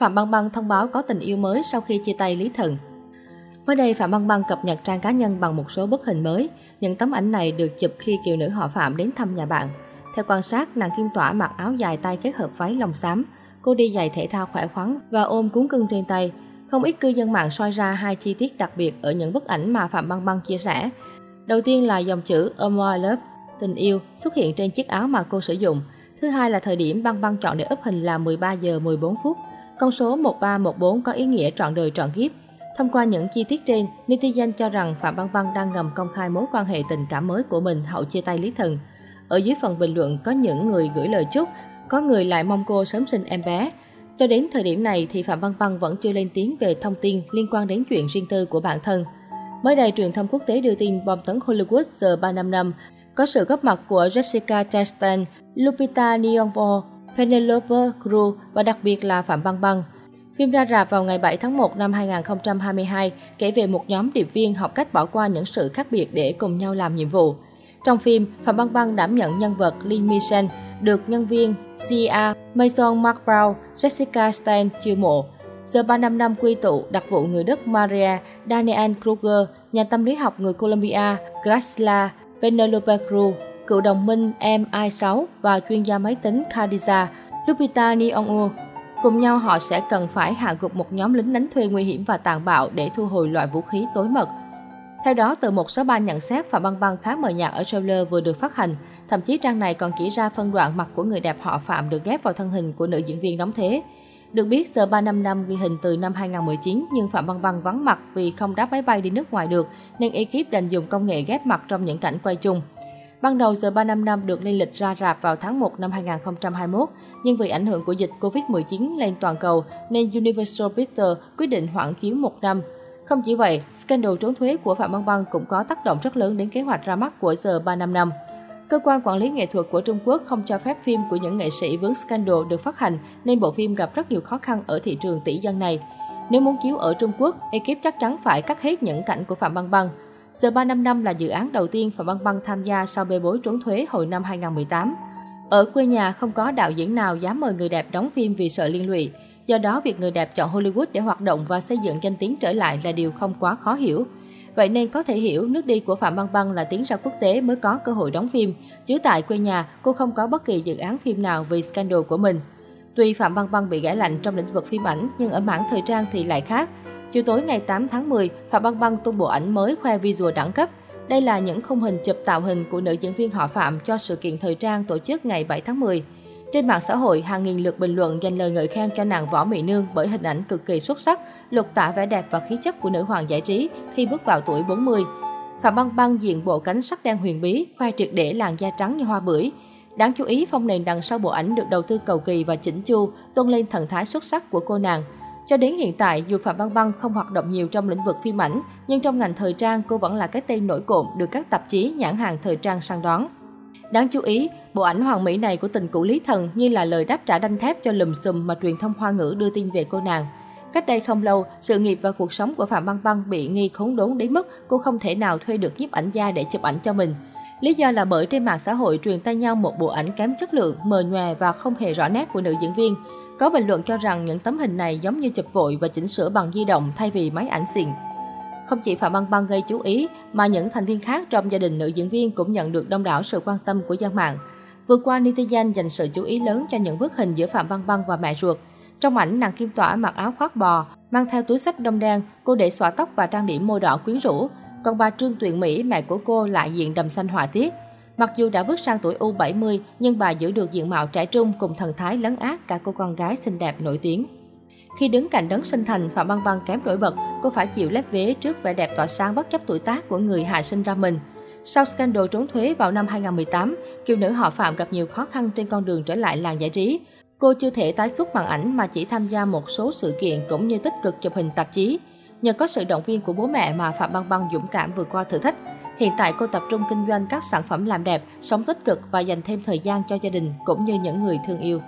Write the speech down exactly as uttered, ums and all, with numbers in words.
Phạm Băng Băng thông báo có tình yêu mới sau khi chia tay Lý Thần. Mới đây, Phạm Băng Băng cập nhật trang cá nhân bằng một số bức hình mới. Những tấm ảnh này được chụp khi kiều nữ họ Phạm đến thăm nhà bạn. Theo quan sát, nàng Kim Tỏa mặc áo dài tay kết hợp váy lông xám. Cô đi giày thể thao khỏe khoắn và ôm cuốn cưng trên tay. Không ít cư dân mạng soi ra hai chi tiết đặc biệt ở những bức ảnh mà Phạm Băng Băng chia sẻ. Đầu tiên là dòng chữ Amour Love, tình yêu, xuất hiện trên chiếc áo mà cô sử dụng. Thứ hai là thời điểm Băng Băng chọn để up hình là mười ba giờ mười bốn phút. Con số một ba một bốn có ý nghĩa trọn đời trọn kiếp. Thông qua những chi tiết trên, Nita Jane cho rằng Phạm Băng Băng đang ngầm công khai mối quan hệ tình cảm mới của mình hậu chia tay Lý Thần. Ở dưới phần bình luận có những người gửi lời chúc, có người lại mong cô sớm sinh em bé. Cho đến thời điểm này thì Phạm Băng Băng vẫn chưa lên tiếng về thông tin liên quan đến chuyện riêng tư của bản thân. Mới đây, truyền thông quốc tế đưa tin bom tấn Hollywood The ba năm năm có sự góp mặt của Jessica Chastain, Lupita Nyong'o, Penélope Cruz và đặc biệt là Phạm Băng Băng. Phim ra rạp vào ngày bảy tháng một năm hai nghìn không trăm hai mươi hai, kể về một nhóm điệp viên học cách bỏ qua những sự khác biệt để cùng nhau làm nhiệm vụ. Trong phim, Phạm Băng Băng đảm nhận nhân vật Lynn Michel, được nhân viên xê e a Maison Marc Brown, Jessica Stein chiêu mộ. The ba năm năm quy tụ đặc vụ người Đức Maria, Daniel Kruger, nhà tâm lý học người Colombia, Graciela, Penelope Cruz, cựu đồng minh em i sáu và chuyên gia máy tính Khadija, Lupita Nyong'o. Cùng nhau họ sẽ cần phải hạ gục một nhóm lính đánh thuê nguy hiểm và tàn bạo để thu hồi loại vũ khí tối mật. Theo đó, từ một sáu ba nhận xét Phạm Băng Băng khá mờ nhạt ở trailer vừa được phát hành. Thậm chí trang này còn chỉ ra phân đoạn mặt của người đẹp họ Phạm được ghép vào thân hình của nữ diễn viên đóng thế. Được biết, The ba năm năm ghi hình từ năm hai nghìn không trăm mười chín nhưng Phạm Băng Băng vắng mặt vì không đáp máy bay đi nước ngoài được nên ekip đành dùng công nghệ ghép mặt trong những cảnh quay chung. Ban đầu, The ba năm năm được lên lịch ra rạp vào tháng một năm hai nghìn không trăm hai mươi mốt, nhưng vì ảnh hưởng của dịch Covid mười chín lên toàn cầu nên Universal Pictures quyết định hoãn chiếu một năm. Không chỉ vậy, scandal trốn thuế của Phạm Băng Băng cũng có tác động rất lớn đến kế hoạch ra mắt của The ba năm năm. Cơ quan quản lý nghệ thuật của Trung Quốc không cho phép phim của những nghệ sĩ vướng scandal được phát hành nên bộ phim gặp rất nhiều khó khăn ở thị trường tỷ dân này. Nếu muốn chiếu ở Trung Quốc, ekip chắc chắn phải cắt hết những cảnh của Phạm Băng Băng. The ba năm năm là dự án đầu tiên Phạm Băng Băng tham gia sau bê bối trốn thuế hồi năm hai nghìn không trăm mười tám. Ở quê nhà không có đạo diễn nào dám mời người đẹp đóng phim vì sợ liên lụy. Do đó, việc người đẹp chọn Hollywood để hoạt động và xây dựng danh tiếng trở lại là điều không quá khó hiểu. Vậy nên có thể hiểu nước đi của Phạm Băng Băng là tiến ra quốc tế mới có cơ hội đóng phim. Chứ tại quê nhà, cô không có bất kỳ dự án phim nào vì scandal của mình. Tuy Phạm Băng Băng bị gãi lạnh trong lĩnh vực phim ảnh, nhưng ở mảng thời trang thì lại khác. Chiều tối ngày tám tháng mười, Phạm Băng Băng tung bộ ảnh mới khoe visual đẳng cấp. Đây là những khung hình chụp tạo hình của nữ diễn viên họ Phạm cho sự kiện thời trang tổ chức ngày bảy tháng mười. Trên mạng xã hội, hàng nghìn lượt bình luận dành lời ngợi khen cho nàng Võ Mỹ Nương bởi hình ảnh cực kỳ xuất sắc, lột tả vẻ đẹp và khí chất của nữ hoàng giải trí khi bước vào tuổi bốn mươi. Phạm Băng Băng diện bộ cánh sắc đen huyền bí, khoe triệt để làn da trắng như hoa bưởi. Đáng chú ý, phong nền đằng sau bộ ảnh được đầu tư cầu kỳ và chỉnh chu, tôn lên thần thái xuất sắc của cô nàng. Cho đến hiện tại, dù Phạm Băng Băng không hoạt động nhiều trong lĩnh vực phim ảnh, nhưng trong ngành thời trang cô vẫn là cái tên nổi cộm được các tạp chí, nhãn hàng thời trang săn đón. Đáng chú ý, bộ ảnh hoàng mỹ này của tình cũ Lý Thần như là lời đáp trả đanh thép cho lùm xùm mà truyền thông Hoa ngữ đưa tin về cô nàng. Cách đây không lâu, sự nghiệp và cuộc sống của Phạm Băng Băng bị nghi khốn đốn đến mức cô không thể nào thuê được nhiếp ảnh gia để chụp ảnh cho mình. Lý do là bởi trên mạng xã hội truyền tay nhau một bộ ảnh kém chất lượng, mờ nhòe và không hề rõ nét của nữ diễn viên. Có bình luận cho rằng những tấm hình này giống như chụp vội và chỉnh sửa bằng di động thay vì máy ảnh xịn. Không chỉ Phạm Băng Băng gây chú ý, mà những thành viên khác trong gia đình nữ diễn viên cũng nhận được đông đảo sự quan tâm của dân mạng. Vừa qua, Nita Jane dành sự chú ý lớn cho những bức hình giữa Phạm Băng Băng và mẹ ruột. Trong ảnh, nàng Kim Tỏa mặc áo khoác bò, mang theo túi xách đông đen, cô để xõa tóc và trang điểm môi đỏ quyến rũ. Còn bà Trương Tuyển Mỹ, mẹ của cô, lại diện đầm xanh họa tiết. Mặc dù đã bước sang tuổi u bảy mươi, nhưng bà giữ được diện mạo trẻ trung cùng thần thái lấn át cả cô con gái xinh đẹp nổi tiếng. Khi đứng cạnh Đấng Sinh Thành, Phạm Băng Băng kém nổi bật, cô phải chịu lép vế trước vẻ đẹp tỏa sáng bất chấp tuổi tác của người hạ sinh ra mình. Sau scandal trốn thuế vào năm hai nghìn không trăm mười tám, kiều nữ họ Phạm gặp nhiều khó khăn trên con đường trở lại làng giải trí. Cô chưa thể tái xuất màn ảnh mà chỉ tham gia một số sự kiện cũng như tích cực chụp hình tạp chí. Nhờ có sự động viên của bố mẹ mà Phạm Băng Băng dũng cảm vượt qua thử thách. Hiện tại cô tập trung kinh doanh các sản phẩm làm đẹp, sống tích cực và dành thêm thời gian cho gia đình cũng như những người thương yêu.